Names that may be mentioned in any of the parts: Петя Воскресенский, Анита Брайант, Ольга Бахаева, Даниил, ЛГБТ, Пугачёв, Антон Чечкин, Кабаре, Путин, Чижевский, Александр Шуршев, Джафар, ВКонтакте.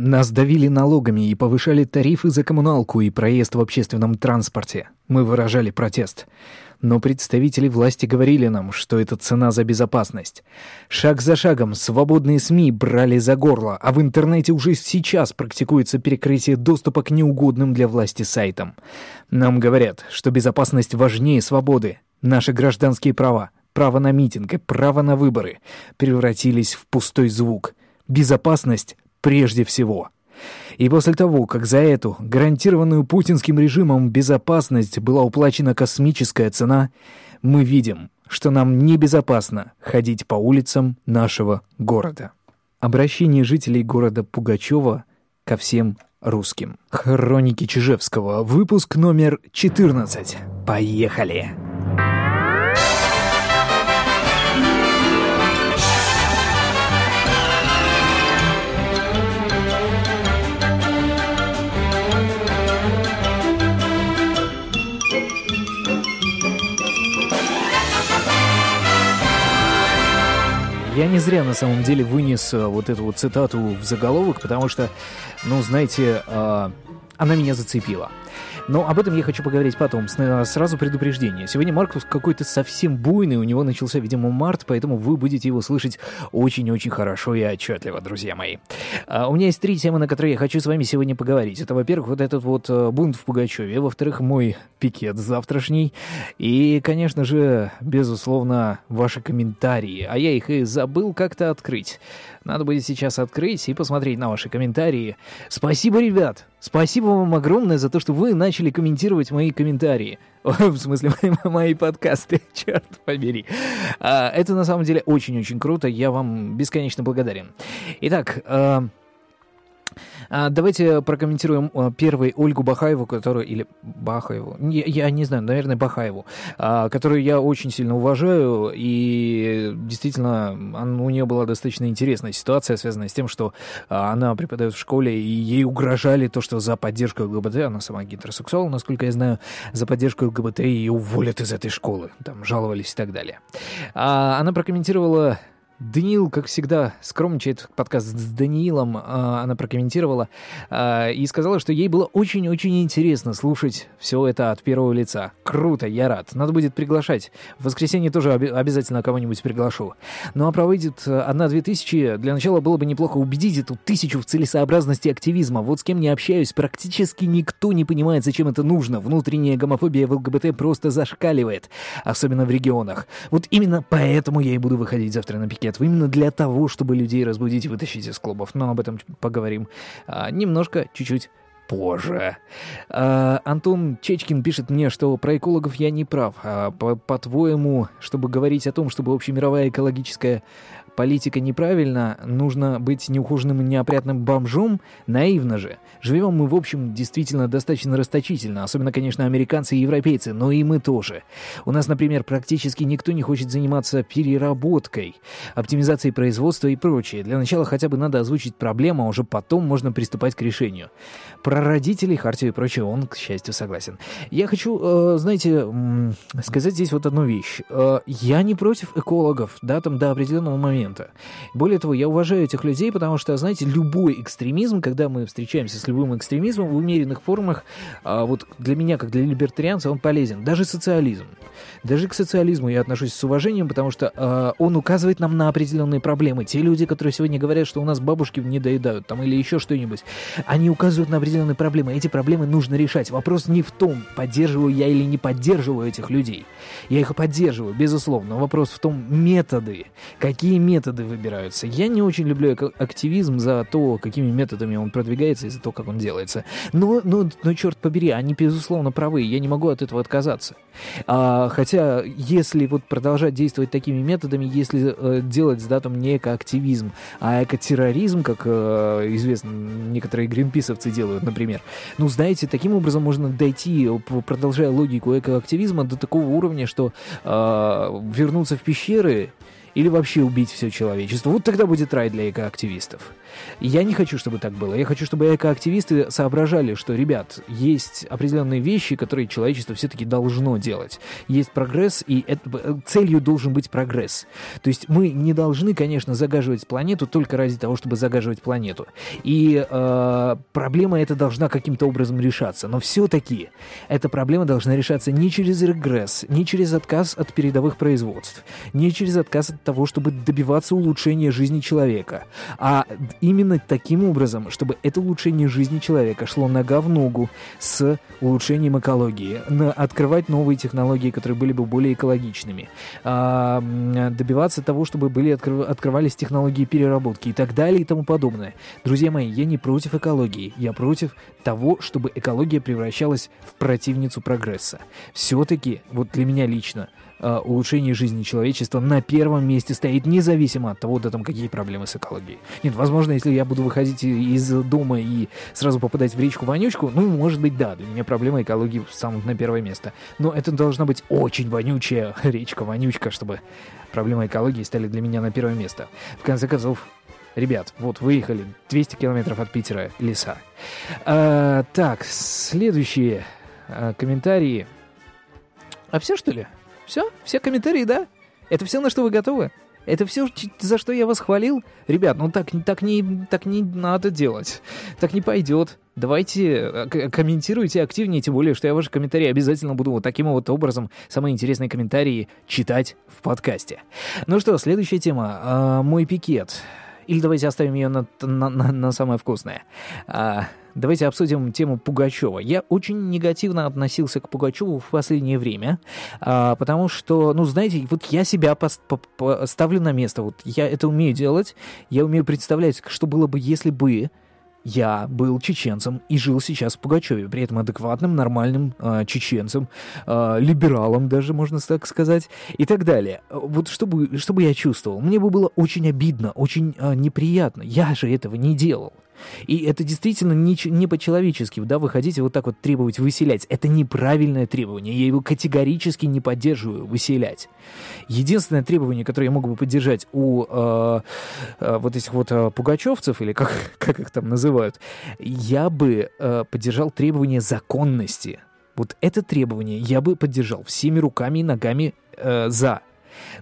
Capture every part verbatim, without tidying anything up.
Нас давили налогами и повышали тарифы за коммуналку и проезд в общественном транспорте. Мы выражали протест. Но представители власти говорили нам, что это цена за безопасность. Шаг за шагом свободные СМИ брали за горло, а в интернете уже сейчас практикуется перекрытие доступа к неугодным для власти сайтам. Нам говорят, что безопасность важнее свободы. Наши гражданские права, право на митинг и право на выборы превратились в пустой звук. Безопасность прежде всего. И после того, как за эту, гарантированную путинским режимом, безопасность была уплачена космическая цена, мы видим, что нам небезопасно ходить по улицам нашего города. Обращение жителей города Пугачёва ко всем русским. Хроники Чижевского. Выпуск номер четырнадцать. Поехали! Я не зря, на самом деле, вынес вот эту вот цитату в заголовок, потому что, ну, знаете, э, она меня зацепила. Но об этом я хочу поговорить потом. Сразу предупреждение. Сегодня Маркус какой-то совсем буйный, у него начался, видимо, март, поэтому вы будете его слышать очень-очень хорошо и отчетливо, друзья мои. А у меня есть три темы, на которые я хочу с вами сегодня поговорить. Это, во-первых, вот этот вот бунт в Пугачёве, во-вторых, мой пикет завтрашний, и, конечно же, безусловно, ваши комментарии. А я их и забыл как-то открыть. Надо будет сейчас открыть и посмотреть на ваши комментарии. Спасибо, ребят! Спасибо вам огромное за то, что вы начали комментировать мои комментарии. В смысле, мои, мои подкасты, черт побери. А, это на самом деле очень-очень круто, я вам бесконечно благодарен. Итак, а, а, давайте прокомментируем а, первой Ольгу Бахаеву, которую... Или Бахаеву? Я, я не знаю, наверное, Бахаеву. А, которую я очень сильно уважаю, и действительно он, у нее была достаточно интересная ситуация, связанная с тем, что а, она преподает в школе, и ей угрожали то, что за поддержку ЛГБТ, она сама гетеросексуал, насколько я знаю, за поддержку ЛГБТ ее уволят из этой школы, там жаловались и так далее. А, она прокомментировала... Даниил, как всегда, скромничает, подкаст с Даниилом, она прокомментировала и сказала, что ей было очень-очень интересно слушать все это от первого лица. Круто, я рад. Надо будет приглашать. В воскресенье тоже обязательно кого-нибудь приглашу. Ну а проводит одна-две тысячи. Для начала было бы неплохо убедить эту тысячу в целесообразности активизма. Вот с кем не общаюсь, практически никто не понимает, зачем это нужно. Внутренняя гомофобия в ЛГБТ просто зашкаливает, особенно в регионах. Вот именно поэтому я и буду выходить завтра на пикет. Именно для того, чтобы людей разбудить и вытащить из клубов. Но об этом поговорим а, немножко, чуть-чуть позже. А, Антон Чечкин пишет мне, что про экологов я не прав. А, по- по-твоему, чтобы говорить о том, чтобы общемировая экологическая политика неправильна, нужно быть неухоженным и неопрятным бомжом? Наивно же. Живем мы, в общем, действительно достаточно расточительно. Особенно, конечно, американцы и европейцы, но и мы тоже. У нас, например, практически никто не хочет заниматься переработкой, оптимизацией производства и прочее. Для начала хотя бы надо озвучить проблему, а уже потом можно приступать к решению. Про родителей, хартию и прочее он, к счастью, согласен. Я хочу, знаете, сказать здесь вот одну вещь. Я не против экологов, да, там до определенного момента. Более того, я уважаю этих людей, потому что, знаете, любой экстремизм, когда мы встречаемся с любым экстремизмом в умеренных формах, вот для меня, как для либертарианца, он полезен. Даже социализм. Даже к социализму я отношусь с уважением, потому что он указывает нам на определенные проблемы. Те люди, которые сегодня говорят, что у нас бабушки не доедают там, или еще что-нибудь, они указывают на определенные проблемы. Эти проблемы нужно решать. Вопрос не в том, поддерживаю я или не поддерживаю этих людей. Я их поддерживаю, безусловно. Вопрос в том, методы. Какие методы? Методы выбираются. Я не очень люблю активизм за то, какими методами он продвигается и за то, как он делается. Но, но, но черт побери, они, безусловно, правы. Я не могу от этого отказаться. А, хотя, если вот продолжать действовать такими методами, если э, делать с датом не экоактивизм, а экотерроризм, как э, известно, некоторые гринписовцы делают, например, ну, знаете, таким образом можно дойти, продолжая логику экоактивизма, до такого уровня, что э, вернуться в пещеры или вообще убить все человечество. Вот тогда будет рай для экоактивистов. Я не хочу, чтобы так было. Я хочу, чтобы экоактивисты соображали, что, ребят, есть определенные вещи, которые человечество все-таки должно делать. Есть прогресс, и это, целью должен быть прогресс. То есть мы не должны, конечно, загаживать планету только ради того, чтобы загаживать планету. И э, проблема эта должна каким-то образом решаться. Но все-таки эта проблема должна решаться не через регресс, не через отказ от передовых производств, не через отказ от того, чтобы добиваться улучшения жизни человека, а именно таким образом, чтобы это улучшение жизни человека шло нога в ногу с улучшением экологии, открывать новые технологии, которые были бы более экологичными, добиваться того, чтобы были открывались технологии переработки и так далее и тому подобное. Друзья мои, я не против экологии, я против того, чтобы экология превращалась в противницу прогресса. Все-таки, вот для меня лично, улучшение жизни человечества на первом месте стоит, независимо от того, да там какие проблемы с экологией. Нет, возможно, если я буду выходить из дома и сразу попадать в речку-вонючку, ну, может быть, да, для меня проблема экологии самая на первое место. Но это должна быть очень вонючая речка-вонючка, чтобы проблемы экологии стали для меня на первое место. В конце концов, ребят, вот выехали двести километров от Питера леса. А, так, следующие а, комментарии. А все, что ли? Все? Все комментарии, да? Это все, на что вы готовы? Это все, за что я вас хвалил? Ребят, ну так, так, не, так не надо делать. Так не пойдет. Давайте комментируйте активнее, тем более, что я ваши комментарии обязательно буду вот таким вот образом, самые интересные комментарии, читать в подкасте. Ну что, следующая тема. А, мой пикет. Или давайте оставим ее на, на, на, на самое вкусное. А, давайте обсудим тему Пугачёва. Я очень негативно относился к Пугачёву в последнее время, а, потому что, ну, знаете, вот я себя пост- по- по- ставлю на место. Вот я это умею делать, я умею представлять, что было бы, если бы я был чеченцем и жил сейчас в Пугачёве, при этом адекватным, нормальным э, чеченцем, э, либералом даже, можно так сказать, и так далее. Вот что бы, что бы я чувствовал? Мне бы было очень обидно, очень э, неприятно. Я же этого не делал. И это действительно не, не по-человечески, да, выходить и вот так вот требовать выселять. Это неправильное требование, я его категорически не поддерживаю, выселять. Единственное требование, которое я мог бы поддержать у э, э, вот этих вот э, пугачевцев, или как, как их там называют, я бы э, поддержал требование законности. Вот это требование я бы поддержал всеми руками и ногами э, за.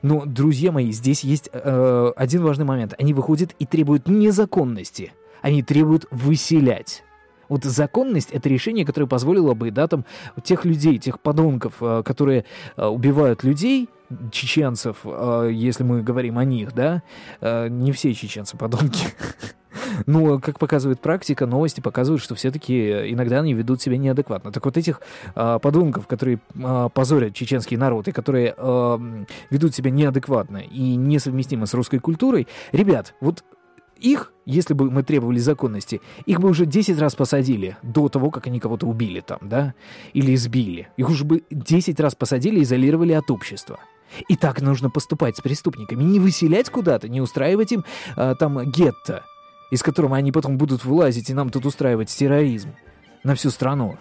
Но, друзья мои, здесь есть э, один важный момент. Они выходят и требуют незаконности. Они требуют выселять. Вот законность — это решение, которое позволило бы, да, там, тех людей, тех подонков, которые убивают людей, чеченцев, если мы говорим о них, да, не все чеченцы подонки. Но, как показывает практика, новости показывают, что все-таки иногда они ведут себя неадекватно. Так вот этих э, подонков, которые э, позорят чеченский народ и которые э, ведут себя неадекватно и несовместимо с русской культурой, ребят, вот их, если бы мы требовали законности, их бы уже десять раз посадили до того, как они кого-то убили там, да, или избили. Их уже бы десять раз посадили и изолировали от общества. И так нужно поступать с преступниками. Не выселять куда-то, не устраивать им э, там гетто, из которого они потом будут вылазить и нам тут устраивать терроризм на всю страну,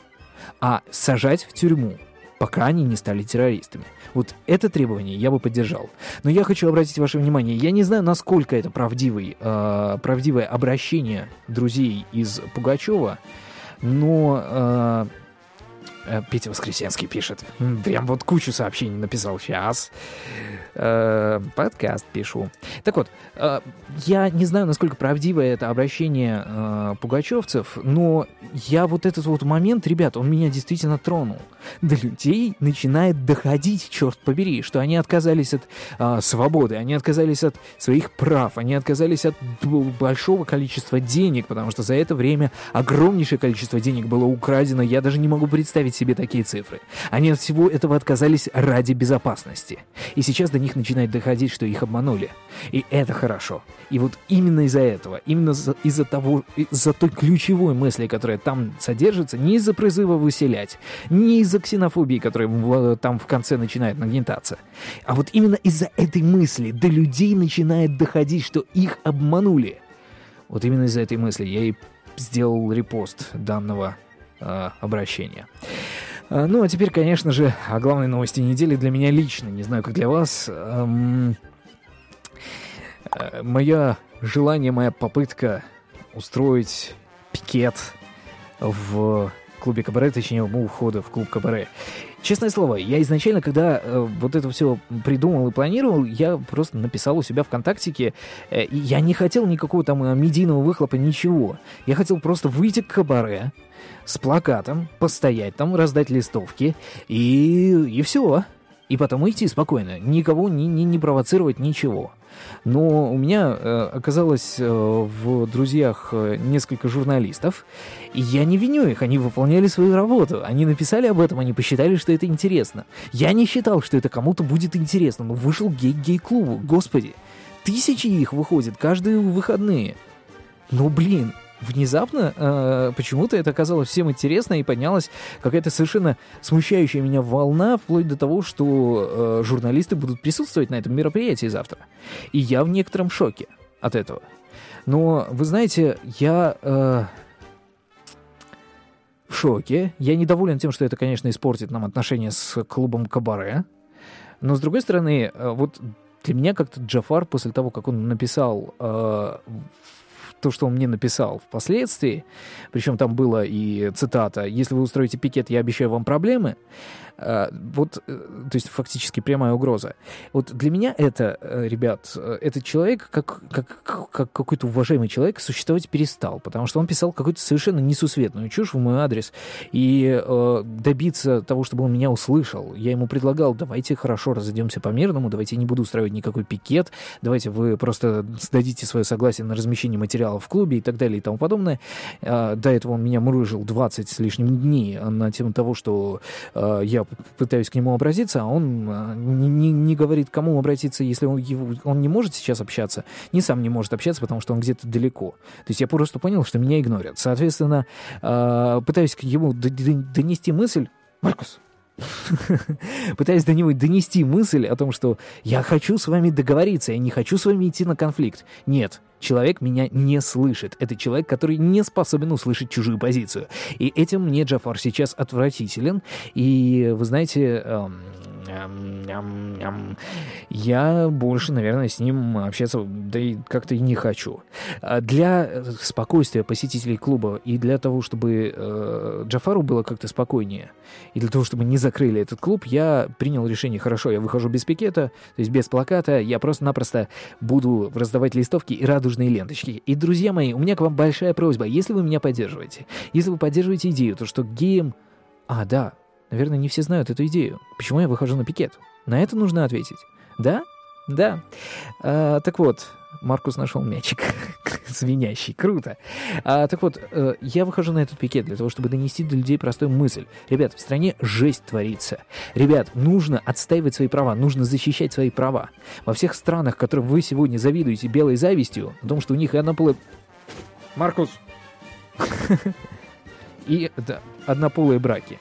а сажать в тюрьму, пока они не стали террористами. Вот это требование я бы поддержал. Но я хочу обратить ваше внимание, я не знаю, насколько это правдивый, э, правдивое обращение друзей из Пугачёва, но... Э, Петя Воскресенский пишет. Прям вот кучу сообщений написал. Сейчас. Э, подкаст пишу. Так вот, э, я не знаю, насколько правдивое это обращение э, пугачевцев, но я вот этот вот момент, ребят, он меня действительно тронул. До людей начинает доходить, черт побери, что они отказались от э, свободы, они отказались от своих прав, они отказались от большого количества денег, потому что за это время огромнейшее количество денег было украдено. Я даже не могу представить себе такие цифры. Они от всего этого отказались ради безопасности. И сейчас до них начинает доходить, что их обманули. И это хорошо. И вот именно из-за этого, именно из-за того, из-за той ключевой мысли, которая там содержится, не из-за призыва выселять, не из-за ксенофобии, которая там в конце начинает нагнетаться, а вот именно из-за этой мысли до людей начинает доходить, что их обманули. Вот именно из-за этой мысли я и сделал репост данного обращения. Ну, а теперь, конечно же, о главной новости недели для меня лично. Не знаю, как для вас. Мое желание, моя попытка устроить пикет в клубе «Кабаре», точнее, у ухода в клуб «Кабаре». Честное слово, я изначально, когда э, вот это все придумал и планировал, я просто написал у себя ВКонтактике, э, я не хотел никакого там медийного выхлопа, ничего. Я хотел просто выйти к «Кабаре» с плакатом, постоять там, раздать листовки, и, и все. И потом уйти спокойно, никого не, не, не провоцировать, ничего. Но у меня э, оказалось э, в друзьях э, несколько журналистов, и я не виню их, они выполняли свою работу, они написали об этом, они посчитали, что это интересно. Я не считал, что это кому-то будет интересно, но вышел гей-гей-клубу, господи, тысячи их выходит каждые выходные. Ну блин, внезапно э, почему-то это оказалось всем интересно, и поднялась какая-то совершенно смущающая меня волна, вплоть до того, что э, журналисты будут присутствовать на этом мероприятии завтра. И я в некотором шоке от этого. Но, вы знаете, я э, в шоке. Я недоволен тем, что это, конечно, испортит нам отношения с клубом «Кабаре». Но, с другой стороны, э, вот для меня как-то Джафар, после того, как он написал... Э, то, что он мне написал впоследствии, причем там была и цитата: «Если вы устроите пикет, я обещаю вам проблемы». Вот, то есть фактически прямая угроза. Вот для меня это, ребят, этот человек, как, как, как какой-то уважаемый человек, существовать перестал, потому что он писал какую-то совершенно несусветную чушь в мой адрес, и э, добиться того, чтобы он меня услышал. Я ему предлагал: давайте хорошо разойдемся по-мирному, давайте я не буду устраивать никакой пикет, давайте вы просто дадите свое согласие на размещение материала в клубе и так далее и тому подобное. Э, до этого он меня мурыжил двадцать с лишним дней на тему того, что э, я пытаюсь к нему обратиться, а он не, не, не говорит, к кому обратиться, если он, его, он не может сейчас общаться, не сам не может общаться, потому что он где-то далеко. То есть я просто понял, что меня игнорят. Соответственно, э, пытаюсь к нему д- д- донести мысль... Маркус! Пытаюсь до него донести мысль о том, что я хочу с вами договориться, я не хочу с вами идти на конфликт. Нет, человек меня не слышит. Это человек, который не способен услышать чужую позицию. И этим мне Джафар сейчас отвратителен. И, вы знаете, эм, эм, эм, эм, я больше, наверное, с ним общаться да и как-то и не хочу. Для спокойствия посетителей клуба и для того, чтобы э, Джафару было как-то спокойнее, и для того, чтобы не закрыли этот клуб, я принял решение: хорошо, я выхожу без пикета, то есть без плаката, я просто-напросто буду раздавать листовки и радужные ленточки. И, друзья мои, у меня к вам большая просьба. Если вы меня поддерживаете, если вы поддерживаете идею, то что геем... А, да, наверное, не все знают эту идею. Почему я выхожу на пикет? На это нужно ответить. Да? Да. А, так вот, Маркус нашел мячик звенящий. Круто. А, так вот, я выхожу на этот пикет для того, чтобы донести до людей простую мысль. Ребят, в стране жесть творится. Ребят, нужно отстаивать свои права, нужно защищать свои права. Во всех странах, которым вы сегодня завидуете белой завистью, о том, что у них и однополые... Маркус! И да, однополые браки.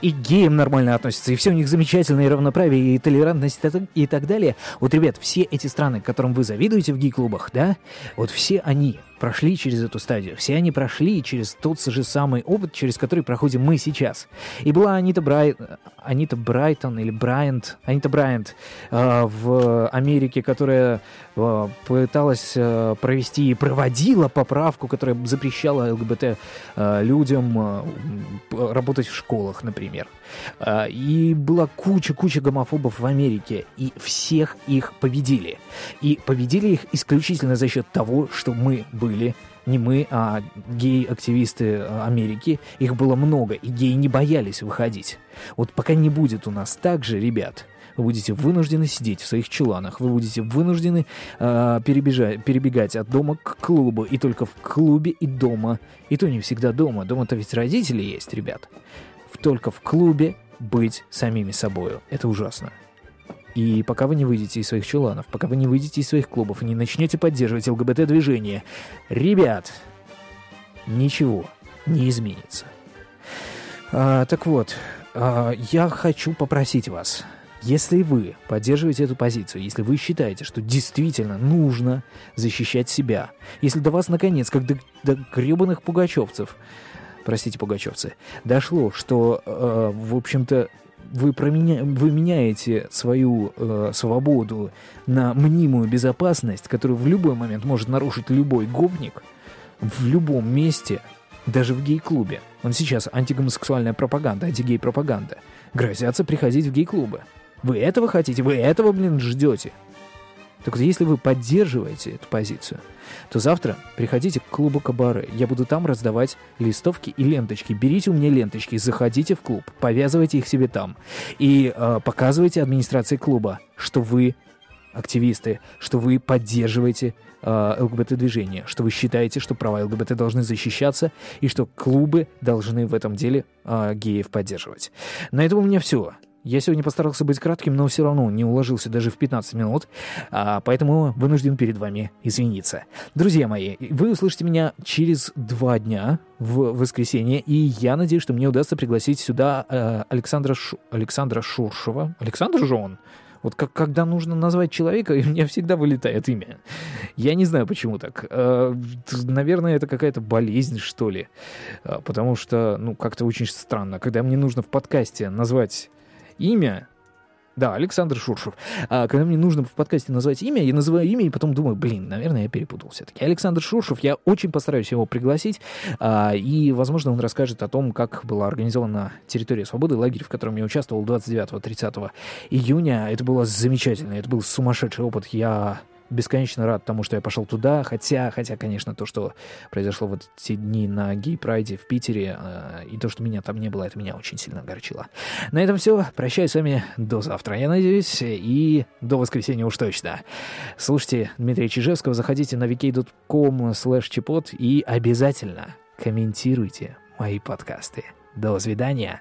И к геям нормально относятся, и все у них замечательно, и равноправие, и толерантность, и так далее. Вот, ребят, все эти страны, которым вы завидуете в гей-клубах, да, вот все они прошли через эту стадию, все они прошли через тот же самый опыт, через который проходим мы сейчас. И была Анита Брай... Анита Брайтон или Брайант, Анита Брайант э, в Америке, которая э, пыталась э, провести и проводила поправку, которая запрещала ЛГБТ э, людям э, работать в школах, например. Э, и была куча-куча гомофобов в Америке, и всех их победили. И победили их исключительно за счет того, что мы были Были не мы, а гей-активисты Америки. Их было много, и геи не боялись выходить. Вот пока не будет у нас так же, ребят, вы будете вынуждены сидеть в своих чуланах, вы будете вынуждены э, перебежать, перебегать от дома к клубу, и только в клубе и дома. И то не всегда дома. Дома-то ведь родители есть, ребят. Только в клубе быть самими собою. Это ужасно. И пока вы не выйдете из своих чуланов, пока вы не выйдете из своих клубов и не начнете поддерживать ЛГБТ-движение, ребят, ничего не изменится. А, так вот, а, я хочу попросить вас, если вы поддерживаете эту позицию, если вы считаете, что действительно нужно защищать себя, если до вас, наконец, как до, до гребаных пугачевцев, простите, пугачевцы, дошло, что, а, в общем-то, вы, променя... вы меняете свою э, свободу на мнимую безопасность, которую в любой момент может нарушить любой гопник в любом месте, даже в гей-клубе. Он сейчас антигомосексуальная пропаганда, антигей-пропаганда. Грозятся приходить в гей-клубы. Вы этого хотите? Вы этого, блин, ждете? Так вот, если вы поддерживаете эту позицию, то завтра приходите к клубу «Кабаре». Я буду там раздавать листовки и ленточки. Берите у меня ленточки, заходите в клуб, повязывайте их себе там. И э, показывайте администрации клуба, что вы активисты, что вы поддерживаете э, ЛГБТ-движение, что вы считаете, что права ЛГБТ должны защищаться, и что клубы должны в этом деле э, геев поддерживать. На этом у меня все. Я сегодня постарался быть кратким, но все равно не уложился даже в пятнадцать минут, поэтому вынужден перед вами извиниться. Друзья мои, вы услышите меня через два дня в воскресенье, и я надеюсь, что мне удастся пригласить сюда Александра, Шу... Александра Шуршева. Александр же он? Вот как, когда нужно назвать человека, у меня всегда вылетает имя. Я не знаю, почему так. Наверное, это какая-то болезнь, что ли. Потому что, ну, как-то очень странно. Когда мне нужно в подкасте назвать... имя. Да, Александр Шуршев. А, когда мне нужно в подкасте назвать имя, я называю имя и потом думаю, блин, наверное, я перепутал все-таки. Александр Шуршев, я очень постараюсь его пригласить, а, и, возможно, он расскажет о том, как была организована территория свободы, лагерь, в котором я участвовал двадцать девятого-тридцатого июня. Это было замечательно, это был сумасшедший опыт. Я бесконечно рад тому, что я пошел туда, хотя, хотя, конечно, то, что произошло в эти дни на гей-прайде в Питере, э, и то, что меня там не было, это меня очень сильно огорчило. На этом все. Прощаюсь с вами до завтра, я надеюсь, и до воскресенья уж точно. Слушайте Дмитрия Чижевского, заходите на ви кей точка ком слэш чепот и обязательно комментируйте мои подкасты. До свидания.